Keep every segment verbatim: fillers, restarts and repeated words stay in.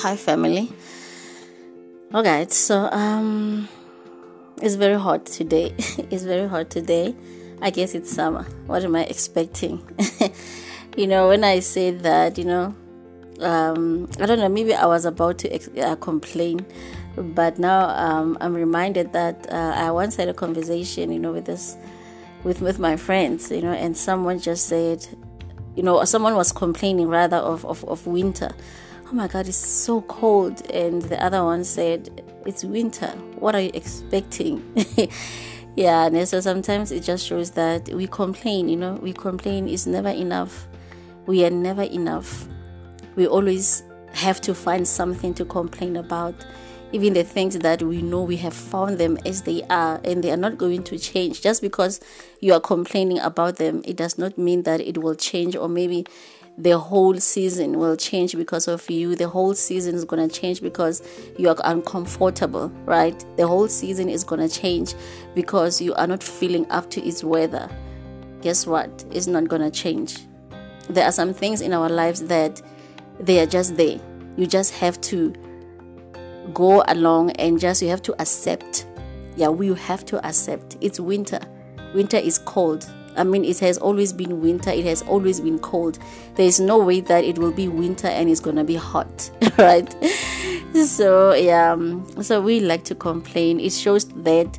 Hi family. Alright, so um it's very hot today. It's very hot today. I guess it's summer. What am I expecting? You know, when I say that, you know, um I don't know, maybe I was about to ex- uh, complain, but now um I'm reminded that uh, I once had a conversation, you know, with this with with my friends, you know, and someone just said, you know, someone was complaining rather of, of, of winter. Oh my God, it's so cold. And the other one said, it's winter. What are you expecting? Yeah, and so sometimes it just shows that we complain, you know, we complain is never enough. We are never enough. We always have to find something to complain about. Even the things that we know we have found them as they are, and they are not going to change. Just because you are complaining about them, it does not mean that it will change, or maybe the whole season will change because of you. The whole season is going to change because you are uncomfortable, right? The whole season is going to change because you are not feeling up to its weather. Guess what? It's not going to change. There are some things in our lives that they are just there. You just have to go along and just you have to accept. Yeah, we have to accept. It's winter. Winter is cold. I mean, it has always been winter. It has always been cold. There is no way that it will be winter and it's gonna be hot, right? So yeah, so we like to complain. It shows that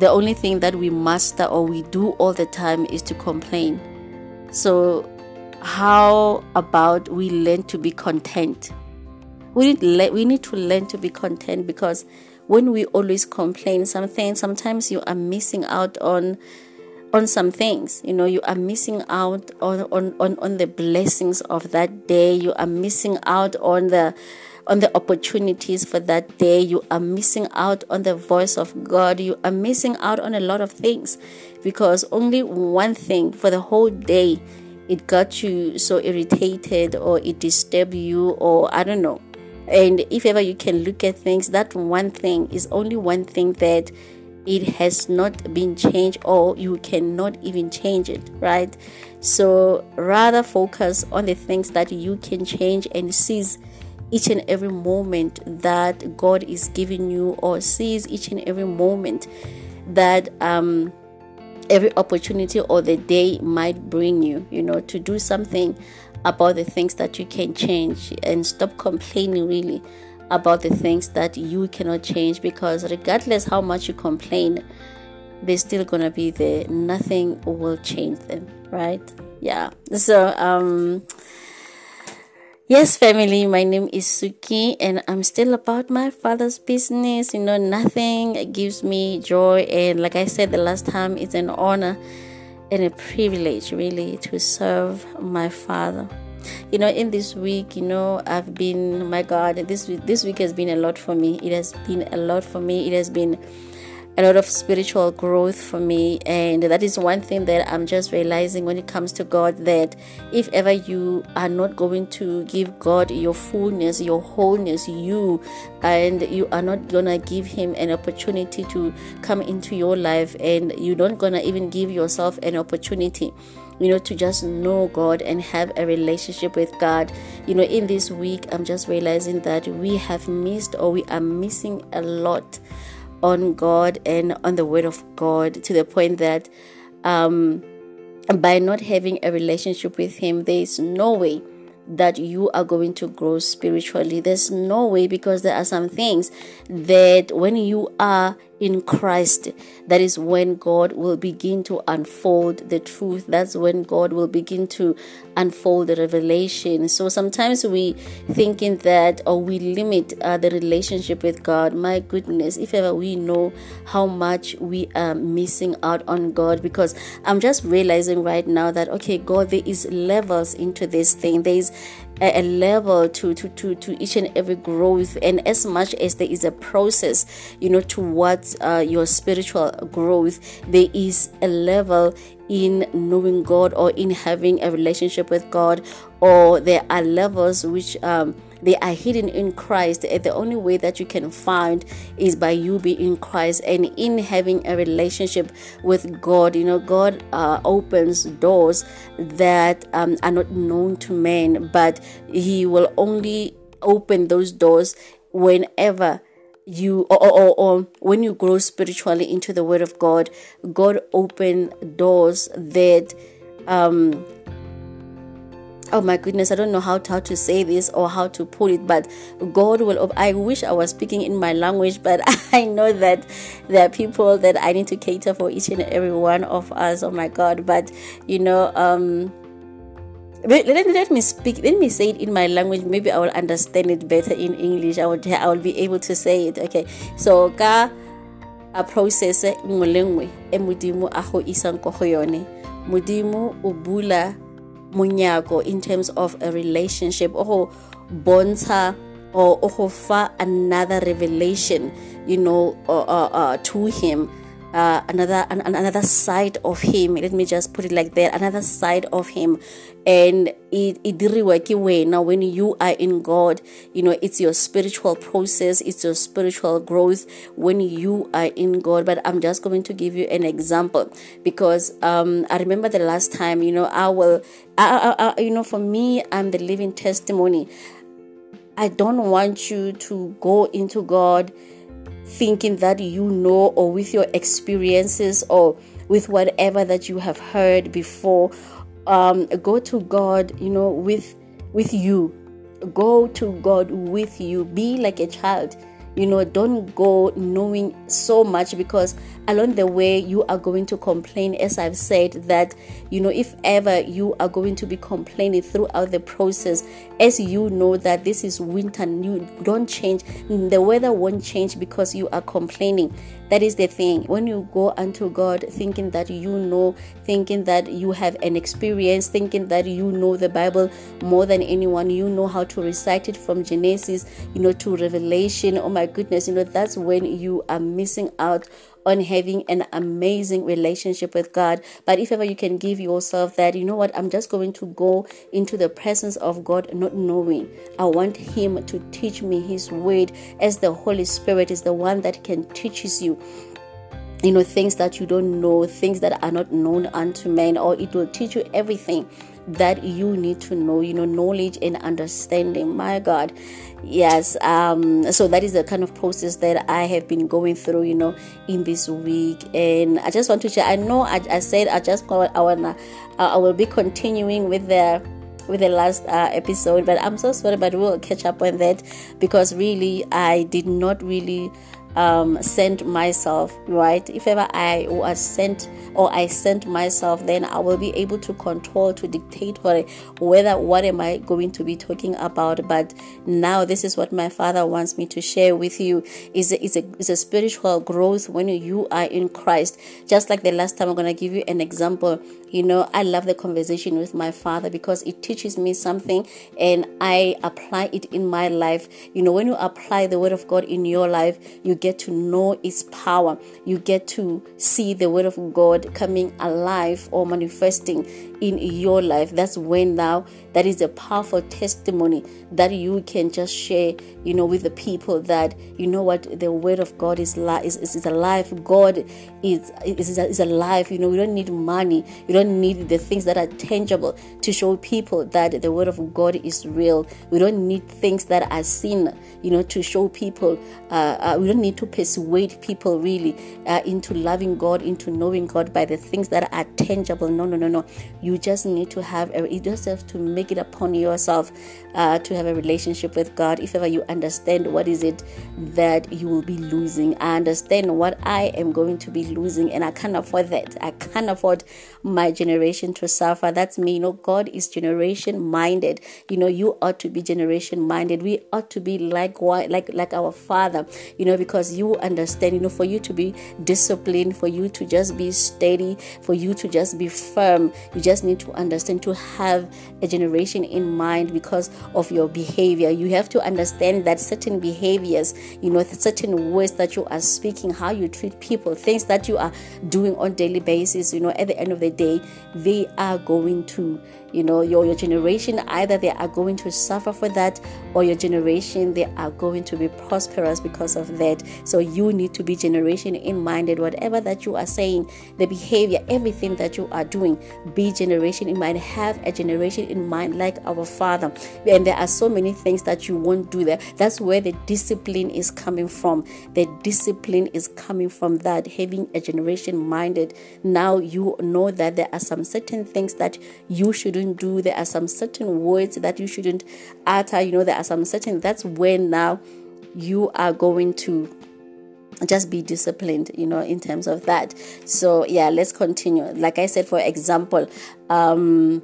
the only thing that we master or we do all the time is to complain. So how about we learn to be content? We need, le- we need to learn to be content, because when we always complain something, sometimes you are missing out on on some things. You know, you are missing out on, on, on, on the blessings of that day. You are missing out on the on the opportunities for that day. You are missing out on the voice of God. You are missing out on a lot of things, because only one thing for the whole day, it got you so irritated, or it disturbed you, or I don't know. And if ever you can look at things, that one thing is only one thing that it has not been changed, or you cannot even change it, right? So rather focus on the things that you can change, and seize each and every moment that God is giving you, or seize each and every moment that um every opportunity or the day might bring you, you know, to do something about the things that you can change, and stop complaining really about the things that you cannot change, because regardless how much you complain, they're still gonna be there. Nothing will change them, right? Yeah. So um yes, family, my name is Suki, and I'm still about my father's business. You know, nothing gives me joy, and like I said the last time, it's an honor and a privilege really to serve my father. You know, in this week, you know, I've been, my God, this week, this week has been a lot for me. It has been a lot for me. It has been a lot of spiritual growth for me, and that is one thing that I'm just realizing when it comes to God, that if ever you are not going to give God your fullness, your wholeness, you, and you are not gonna give him an opportunity to come into your life, and you don't gonna even give yourself an opportunity, you know, to just know God and have a relationship with God. You know, in this week, I'm just realizing that we have missed, or we are missing a lot on God and on the word of God, to the point that um, by not having a relationship with him, there is no way that you are going to grow spiritually. There's no way, because there are some things that when you are in Christ, that is when God will begin to unfold the truth. That's when God will begin to unfold the revelation. So sometimes we thinking that, or we limit uh, the relationship with God. My goodness, if ever we know how much we are missing out on God, because I'm just realizing right now that, okay, God, there is levels into this thing. There is a level to, to, to, to each and every growth, and as much as there is a process, you know, towards uh, your spiritual growth, there is a level in knowing God, or in having a relationship with God, or there are levels which um they are hidden in Christ, and the only way that you can find is by you being in Christ, and in having a relationship with God. You know, God uh, opens doors that um, are not known to men, but he will only open those doors whenever you or, or, or when you grow spiritually into the Word of God. God open doors that um oh my goodness, I don't know how to, how to say this or how to put it, but God will op- I wish I was speaking in my language, but I know that there are people that I need to cater for, each and every one of us. Oh my God. But you know, um Let, let, let me speak, let me say it in my language. Maybe I will understand it better in English. I would, I will be able to say it. Okay. So, ka a process nngwe le nngwe e modimo a go isang go yone. Modimo o bula monyako in terms of a relationship. O go bontsha or o go fa another revelation, you know, uh, uh, uh, to him. Uh, another an, another side of him. Let me just put it like that. Another side of him, and it it diriwaki way. Now, when you are in God, you know it's your spiritual process, it's your spiritual growth when you are in God. But I'm just going to give you an example because um, I remember the last time. You know, I will. I, I, I you know, for me, I'm the living testimony. I don't want you to go into God thinking that you know, or with your experiences, or with whatever that you have heard before. Um, go to God, you know, with with you. Go to God with you. Be like a child. You know, don't go knowing so much, because along the way you are going to complain. As I've said that, you know, if ever you are going to be complaining throughout the process, as you know that this is winter and you don't change, the weather won't change because you are complaining. That is the thing. When you go unto God thinking that you know, thinking that you have an experience, thinking that you know the Bible more than anyone, you know how to recite it from Genesis, you know, to Revelation. Oh my goodness, you know, that's when you are missing out on having an amazing relationship with God. But if ever you can give yourself that, you know what, I'm just going to go into the presence of God not knowing. I want Him to teach me His word, as the Holy Spirit is the one that can teaches you, you know, things that you don't know, things that are not known unto men, or it will teach you everything that you need to know, you know, knowledge and understanding. My God. Yes. Um, so that is the kind of process that I have been going through, you know, in this week. And I just want to share, I know I, I said, I just, I wanna, I will be continuing with the, with the last uh, episode, but I'm so sorry, but we'll catch up on that, because really, I did not really Um, sent myself, right? If ever I was sent or I sent myself, then I will be able to control, to dictate what, whether what am I going to be talking about. But now this is what my Father wants me to share with you, is a, is a, is a spiritual growth when you are in Christ. Just like the last time, I'm going to give you an example. You know, I love the conversation with my Father because it teaches me something and I apply it in my life. You know, when you apply the Word of God in your life, you get Get to know its power. You get to see the Word of God coming alive or manifesting in your life. That's when now that is a powerful testimony that you can just share, you know, with the people that, you know what, the Word of God is li- is, is, is alive. God is, is is alive. You know, we don't need money. You don't need the things that are tangible to show people that the Word of God is real. We don't need things that are seen, you know, to show people. Uh, uh, we don't need to persuade people really uh, into loving God, into knowing God by the things that are tangible. No, no, no, no. You just need to have, a, you just have to make it upon yourself uh, to have a relationship with God. If ever you understand what is it that you will be losing. I understand what I am going to be losing, and I can't afford that. I can't afford my generation to suffer. That's me. You know, God is generation minded. You know, you ought to be generation minded. We ought to be like like like our Father. You know, because you understand, you know, for you to be disciplined, for you to just be steady, for you to just be firm, you just need to understand, to have a generation in mind because of your behavior. You have to understand that certain behaviors, you know, certain words that you are speaking, how you treat people, things that you are doing on daily basis, you know, at the end of the day, day, they are going to, you know, your, your generation, either they are going to suffer for that, or your generation, they are going to be prosperous because of that. So you need to be generation in mind, that whatever that you are saying, the behavior, everything that you are doing, be generation in mind. Have a generation in mind like our Father. And there are so many things that you won't do there. That's where the discipline is coming from. The discipline is coming from that, having a generation minded. Now you know that there are some certain things that you shouldn't do. There are some certain words that you shouldn't utter. You know, there are some certain, that's where now you are going to just be disciplined, you know, in terms of that. So yeah, let's continue. Like I said, for example, um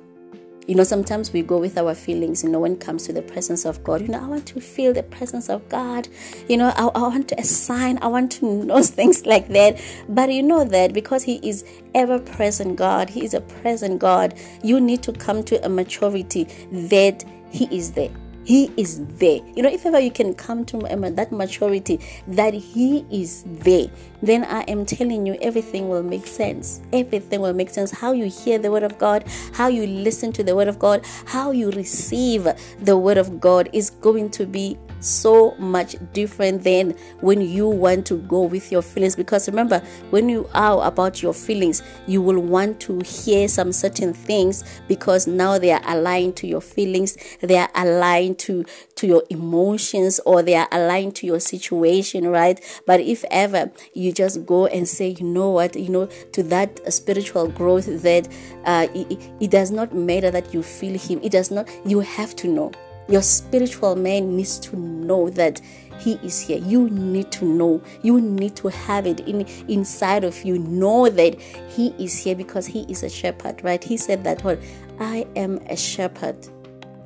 you know, sometimes we go with our feelings, you know, when it comes to the presence of God. You know, I want to feel the presence of God. You know, I, I want to assign, I want to know things like that. But you know that because He is ever-present God, He is a present God, you need to come to a maturity that He is there. He is there. You know, if ever you can come to that maturity that He is there, then I am telling you, everything will make sense. Everything will make sense. How you hear the Word of God, how you listen to the Word of God, how you receive the Word of God is going to be so much different than when you want to go with your feelings. Because remember, when you are about your feelings, you will want to hear some certain things, because now they are aligned to your feelings, they are aligned to to your emotions, or they are aligned to your situation, right? But if ever you just go and say, you know what, you know, to that spiritual growth, that uh, it, it does not matter that you feel Him. It does not. You have to know. Your spiritual man needs to know that He is here. You need to know. You need to have it in inside of you. Know that He is here, because He is a shepherd, right? He said that word, I am a shepherd.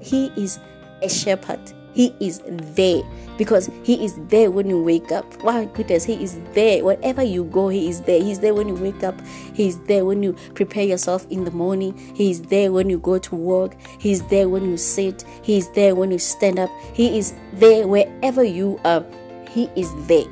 He is a shepherd. He is there, because He is there when you wake up. Wow, goodness, He is there. Wherever you go, He is there. He is there when you wake up. He is there when you prepare yourself in the morning. He is there when you go to work. He is there when you sit. He is there when you stand up. He is there wherever you are. He is there.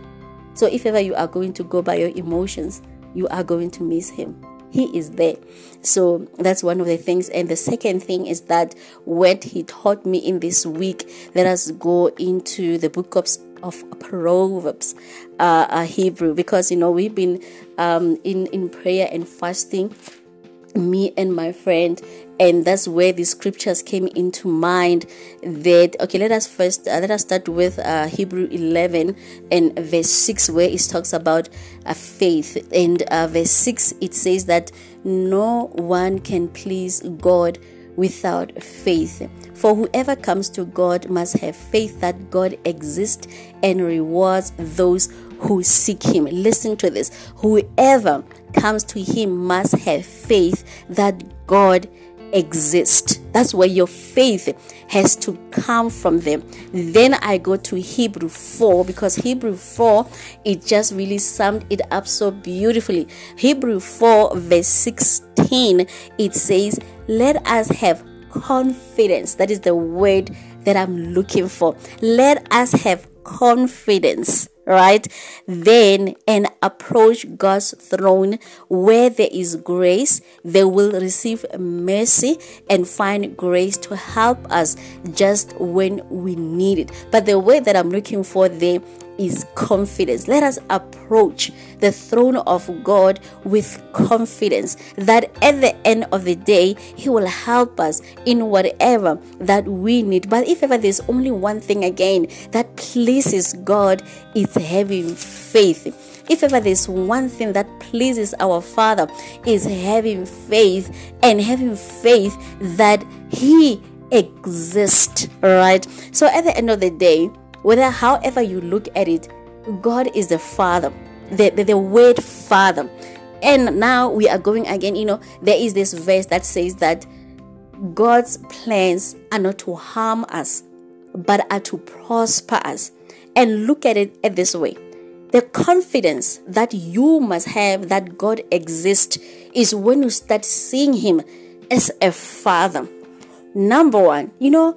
So if ever you are going to go by your emotions, you are going to miss Him. He is there. So that's one of the things. And the second thing is that what He taught me in this week, let us go into the book of, of Proverbs, uh, uh, Hebrew, because, you know, we've been um, in, in prayer and fasting, me and my friend, and that's where the scriptures came into mind. That, okay, let us first uh, let us start with uh, Hebrew eleven and verse six, where it talks about uh, faith. And uh, verse six, it says that no one can please God without faith, for whoever comes to God must have faith that God exists and rewards those who seek Him. Listen to this. Whoever comes to Him must have faith that God exists. That's where your faith has to come from them. Then I go to Hebrew four, because Hebrew four, it just really summed it up so beautifully. Hebrew four verse sixteen, it says, let us have confidence. That is the word that I'm looking for. Let us have confidence, right? Then, and approach God's throne, where there is grace, they will receive mercy and find grace to help us just when we need it. But the way that I'm looking for there is confidence. Let us approach the throne of God with confidence that at the end of the day, He will help us in whatever that we need. But if ever there's only one thing again that pleases God, it's having faith. If ever there's one thing that pleases our Father, is having faith, and having faith that He exists, right? So at the end of the day, whether however you look at it, God is the Father, the, the, the word Father. And now we are going again, you know, there is this verse that says that God's plans are not to harm us, but are to prosper us. And look at it at this way. The confidence that you must have that God exists is when you start seeing Him as a Father. Number one, you know,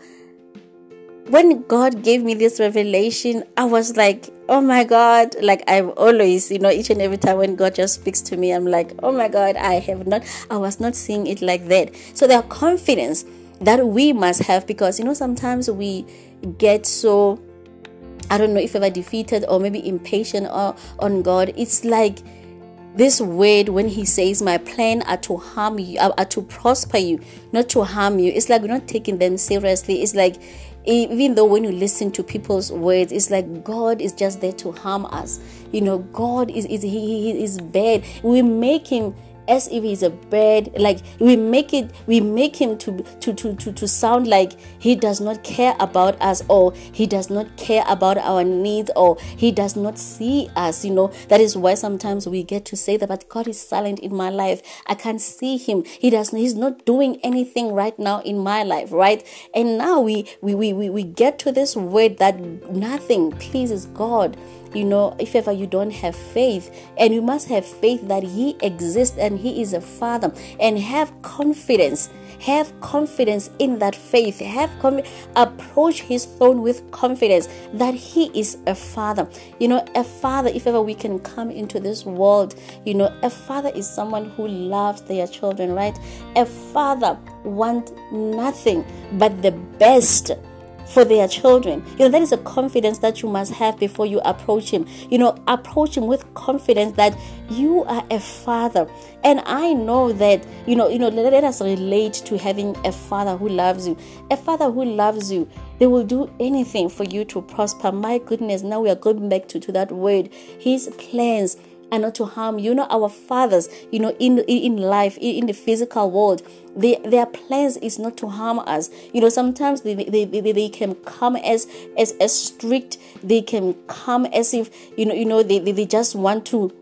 when God gave me this revelation, I was like, oh my God, like I've always, you know, each and every time when God just speaks to me, I'm like, oh my God, I have not, I was not seeing it like that. So there's confidence that we must have, because, you know, sometimes we get so, I don't know if ever defeated or maybe impatient or on God. It's like this word when he says, my plan are to harm you, are to prosper you, not to harm you. It's like we're not taking them seriously. It's like, even though when you listen to people's words, it's like God is just there to harm us. You know, God is, is he, he is bad. We make him as if he's a bad, like we make it, we make him to, to, to, to, to sound like he does not care about us, or he does not care about our needs, or he does not see us, you know. That is why sometimes we get to say that, but God is silent in my life. I can't see him. He doesn't, he's not doing anything right now in my life, right? And now we, we, we, we, we get to this word that nothing pleases God. You know, if ever you don't have faith, and you must have faith that he exists and he is a father, and have confidence, have confidence in that faith, have com- approach his throne with confidence that he is a father. You know, a father, if ever we can come into this world, you know, a father is someone who loves their children, right? A father wants nothing but the best for their children. You know, that is a confidence that you must have before you approach him. You know, approach him with confidence that you are a father. And I know that, you know, you know, let, let us relate to having a father who loves you. A father who loves you, they will do anything for you to prosper. My goodness, now we are going back to, to that word. His plans are not to harm you. You know, our fathers, you know, in in life, in, in the physical world, They, their plans is not to harm us. You know, sometimes they they, they, they can come as, as as strict. They can come as if, you know, you know they, they, they just want to,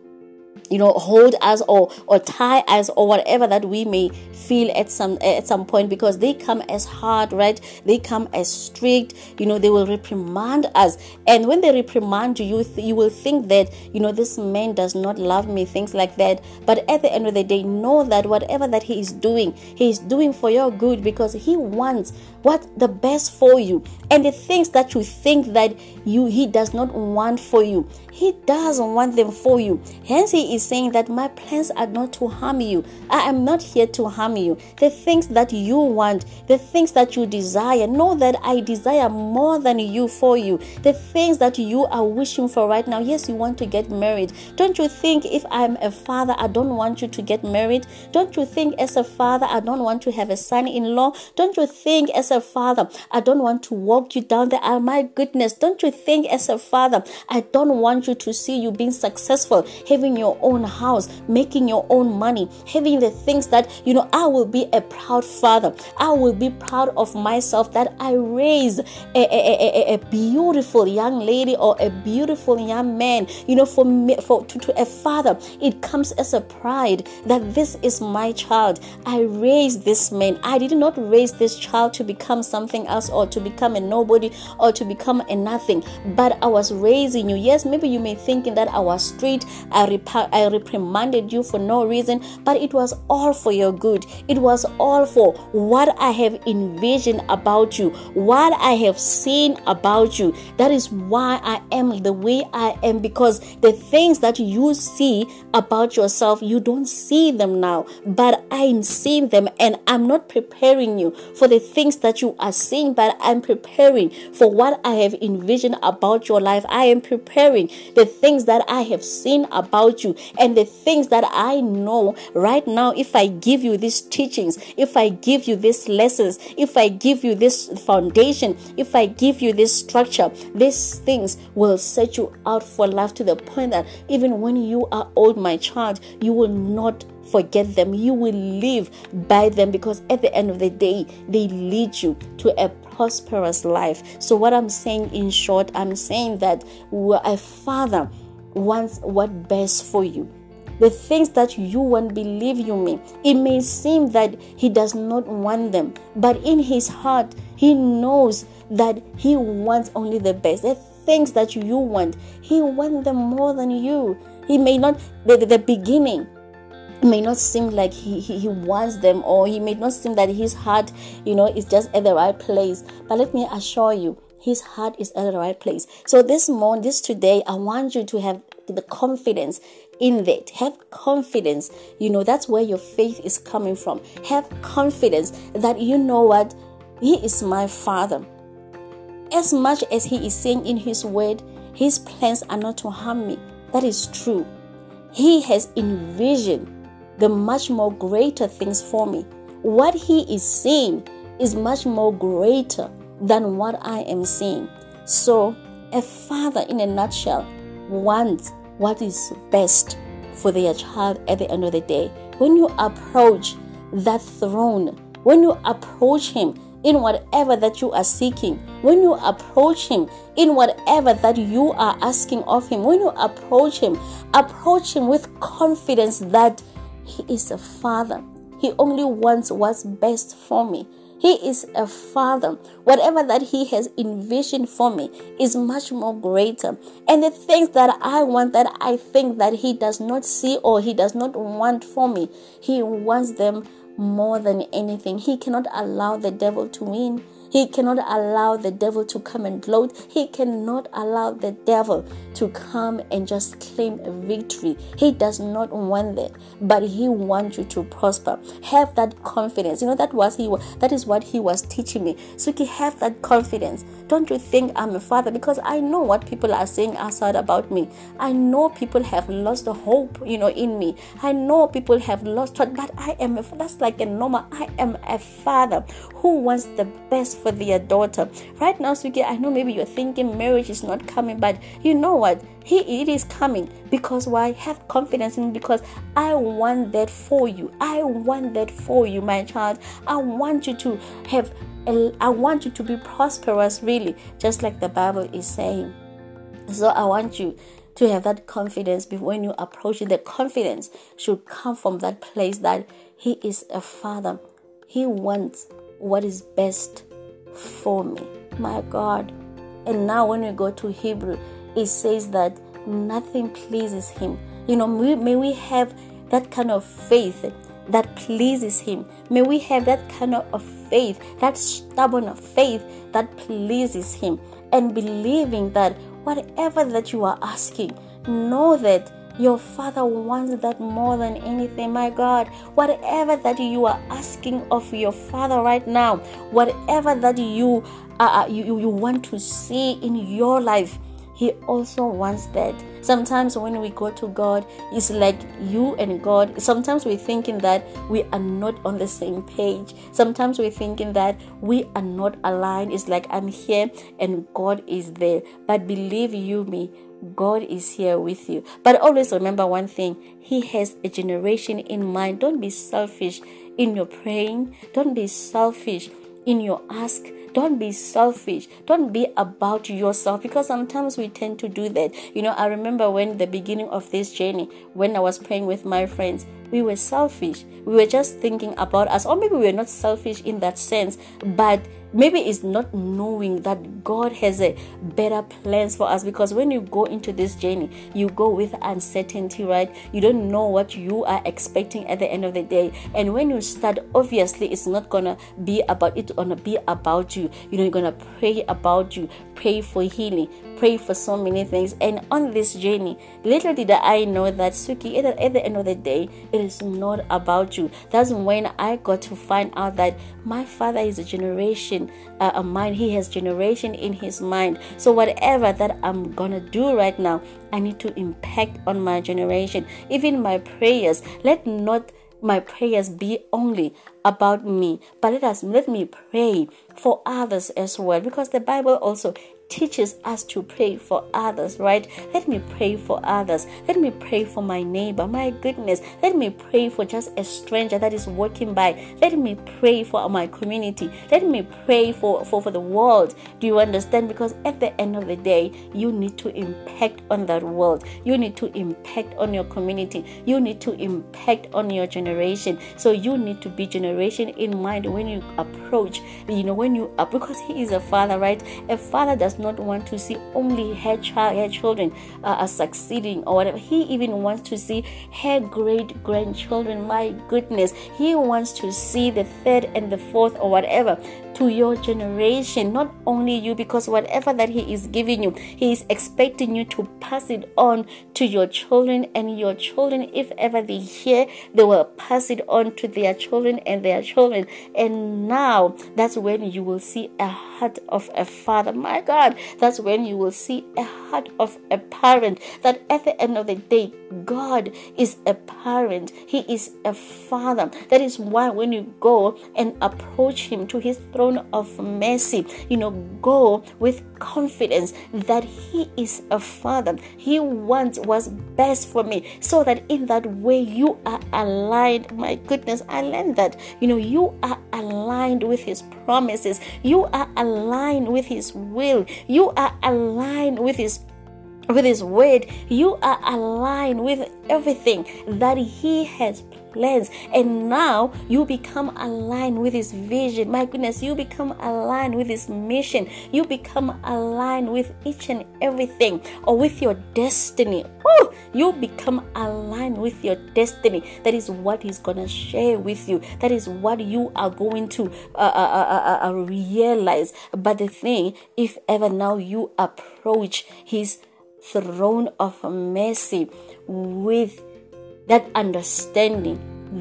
you know, hold us or or tie us or whatever that we may feel at some at some point, because they come as hard, right? They come as strict. You know, they will reprimand us, and when they reprimand you, you, th- you will think that, you know, this man does not love me, things like that. But at the end of the day, know that whatever that he is doing, he is doing for your good, because he wants what the best for you. And the things that you think that you he does not want for you, he doesn't want them for you. Hence, he is saying that my plans are not to harm you. I am not here to harm you. The things that you want, the things that you desire, know that I desire more than you for you. The things that you are wishing for right now, yes, you want to get married. Don't you think if I'm a father, I don't want you to get married? Don't you think as a father, I don't want to have a son-in-law? Don't you think as a father, I don't want to walk you down the aisle? My goodness, don't you think as a father, I don't want you to see you being successful, having your own house, making your own money, having the things that, you know, I will be a proud father. I will be proud of myself that I raised a, a, a, a beautiful young lady or a beautiful young man. You know, for me, for to, to a father, it comes as a pride that this is my child. I raised this man. I did not raise this child to become something else or to become a nobody or to become a nothing, but I was raising you. Yes, maybe you You may think that I was strict, I, rep- I reprimanded you for no reason, but it was all for your good. It was all for what I have envisioned about you, what I have seen about you. That is why I am the way I am, because the things that you see about yourself, you don't see them now, but I'm seeing them, and I'm not preparing you for the things that you are seeing, but I'm preparing for what I have envisioned about your life. I am preparing the things that I have seen about you, and the things that I know right now. If I give you these teachings, if I give you these lessons, if I give you this foundation, if I give you this structure, these things will set you out for life, to the point that even when you are old, my child, you will not forget them. You will live by them, because at the end of the day, they lead you to a prosperous life. So what I'm saying in short, I'm saying that a father wants what best for you. The things that you want, believe you me, it may seem that he does not want them, but in his heart, he knows that he wants only the best. The things that you want, he wants them more than you. He may not, the, the, the beginning, it may not seem like he, he, he wants them, or he may not seem that his heart, you know, is just at the right place. But let me assure you, his heart is at the right place. So this morning, this today, I want you to have the confidence in that. Have confidence. You know, that's where your faith is coming from. Have confidence that, you know what, He is my Father. As much as He is saying in His word, His plans are not to harm me. That is true. He has envisioned the much more greater things for me. What He is saying is much more greater than what I am saying. So, a father, in a nutshell, wants what is best for their child at the end of the day. When you approach that throne, when you approach Him in whatever that you are seeking, when you approach Him in whatever that you are asking of Him, when you approach Him, approach Him with confidence that He is a Father. He only wants what's best for me. He is a Father. Whatever that He has envisioned for me is much more greater. And the things that I want, that I think that He does not see or He does not want for me, He wants them more than anything. He cannot allow the devil to win. He cannot allow the devil to come and gloat. He cannot allow the devil to come and just claim a victory. He does not want that, but He wants you to prosper. Have that confidence. You know, that was he. That is what He was teaching me. Suki, have that confidence. Don't you think I'm a father? Because I know what people are saying outside about me. I know people have lost the hope, you know, in me. I know people have lost what, but I am a father. That's like a normal. I am a father who wants the best for their daughter. Right now, Suki, I know maybe you're thinking marriage is not coming, but you know what? He, it is coming. Because why? Have confidence in, because I want that for you. I want that for you, my child. I want you to have, I want you to be prosperous, really, just like the Bible is saying. So I want you to have that confidence when you approach it. The confidence should come from that place that He is a Father. He wants what is best for me. My God. And now when we go to Hebrew, it says that nothing pleases Him. You know, may, may we have that kind of faith that pleases Him. May we have that kind of faith, that stubborn faith that pleases Him. And believing that whatever that you are asking, know that your Father wants that more than anything, my God. Whatever that you are asking of your Father right now, whatever that you uh, you, you want to see in your life, He also wants that. Sometimes when we go to God, it's like you and God. Sometimes we're thinking that we are not on the same page. Sometimes we're thinking that we are not aligned. It's like I'm here and God is there. But believe you me, God is here with you. But always remember one thing. He has a generation in mind. Don't be selfish in your praying. Don't be selfish in your ask. Don't be selfish. Don't be about yourself, because sometimes we tend to do that. You know, I remember when the beginning of this journey, when I was praying with my friends, we were selfish. We were just thinking about us. Or maybe we were not selfish in that sense, but maybe it's not knowing that God has a better plans for us. Because when you go into this journey, you go with uncertainty, right? You don't know what you are expecting at the end of the day. And when you start, obviously, it's not going to be about it, going to be about you. You know, you're going to pray about you, pray for healing, pray for so many things. And on this journey, little did I know that, Suki, at the end of the day, it is not about you. That's when I got to find out that my Father is a generation, uh, a mind. He has generation in His mind. So whatever that I'm gonna do right now, I need to impact on my generation. Even my prayers, let not my prayers be only about me, but let us let me pray for others as well, because the Bible also teaches us to pray for others, right? Let me pray for others. Let me pray for my neighbor. My goodness. Let me pray for just a stranger that is walking by. Let me pray for my community. Let me pray for, for, for the world. Do you understand? Because at the end of the day, you need to impact on that world. You need to impact on your community. You need to impact on your generation. So you need to be generation in mind when you approach, you know, when you are, because He is a Father, right? A father does not want to see only her child, her children uh, are succeeding or whatever. He even wants to see her great grandchildren. My goodness, He wants to see the third and the fourth or whatever to your generation, not only you, because whatever that He is giving you, He is expecting you to pass it on to your children, and your children, if ever they hear, they will pass it on to their children and their children. And now that's when you will see a heart of a father. My God, that's when you will see a heart of a parent, that at the end of the day, God is a parent. He is a father. That is why when you go and approach Him to His throne of mercy, you know, go with confidence that He is a father. He wants what's best for me, so that in that way you are aligned. My goodness, I learned that, you know, you are aligned with His promises. You are aligned with His will. You are aligned with His with His word. You are aligned with everything that He has plans, and now you become aligned with His vision. My goodness, you become aligned with His mission. You become aligned with each and everything, or with your destiny. Woo! You become aligned with your destiny. That is what He's gonna share with you. That is what you are going to uh, uh, uh, uh, uh, realize. But the thing, if ever now you approach His throne of mercy with that understanding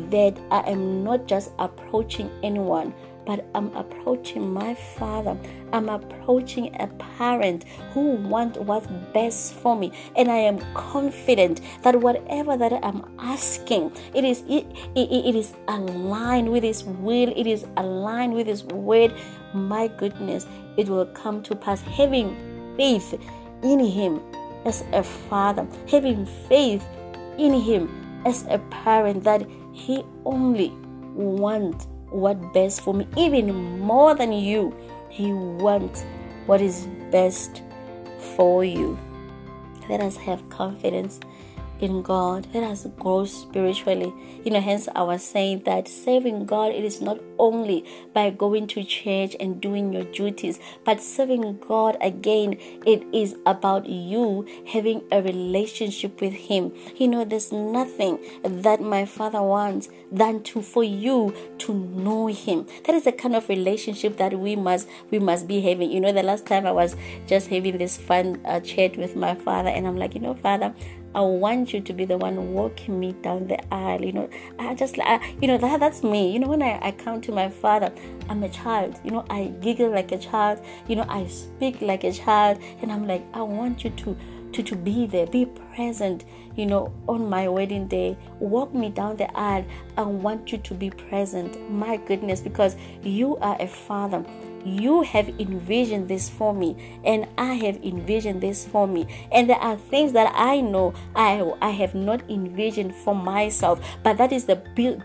that I am not just approaching anyone, but I'm approaching my Father. I'm approaching a parent who wants what's best for me. And I am confident that whatever that I'm asking, it is it, it, it is aligned with His will. It is aligned with His word. My goodness, it will come to pass. Having faith in Him as a father, having faith in Him as a parent, that He only wants what best for me. Even more than you, He wants what is best for you. Let us have confidence in God. Let us grow spiritually. You know, hence I was saying that serving God, it is not only by going to church and doing your duties, but serving God, again, it is about you having a relationship with Him. You know, there's nothing that my Father wants than to for you to know Him. That is the kind of relationship that we must we must be having. You know, the last time I was just having this fun uh, chat with my Father, and I'm like, you know, Father, I want you to be the one walking me down the aisle. You know, I just, I, you know, that that's me. You know, when I, I come to my Father, I'm a child. You know, I giggle like a child. You know, I speak like a child. And I'm like, I want you to, to, to be there, be present, you know, on my wedding day. Walk me down the aisle. I want you to be present. My goodness, because you are a father. You have envisioned this for me, and I have envisioned this for me. And there are things that I know I, I have not envisioned for myself. But that is the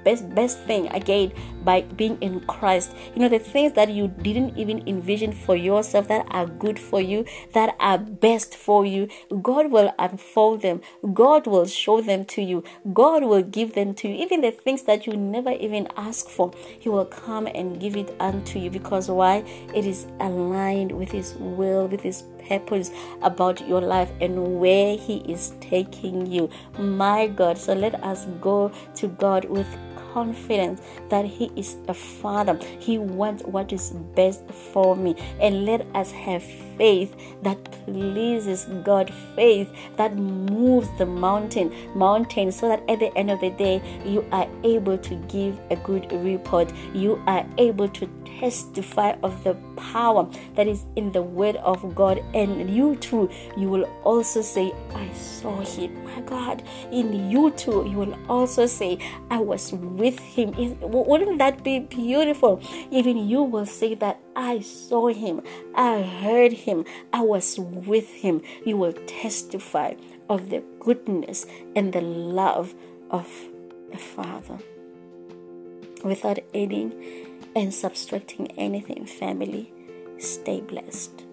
best best thing, again, by being in Christ. You know, the things that you didn't even envision for yourself, that are good for you, that are best for you, God will unfold them. God will show them to you. God will give them to you. Even the things that you never even ask for, He will come and give it unto you. Because why? It is aligned with His will, with His purpose about your life and where He is taking you. My God. So let us go to God with confidence that He is a father. He wants what is best for me. And let us have faith that pleases God, faith that moves the mountain, mountain, so that at the end of the day, you are able to give a good report. You are able to testify of the power that is in the word of God, and you too, you will also say, I saw Him. My God, in you too, you will also say, I was with Him. Wouldn't that be beautiful? Even you will say that, I saw Him, I heard Him, I was with Him. You will testify of the goodness and the love of the Father. Without adding and subtracting anything, family, stay blessed.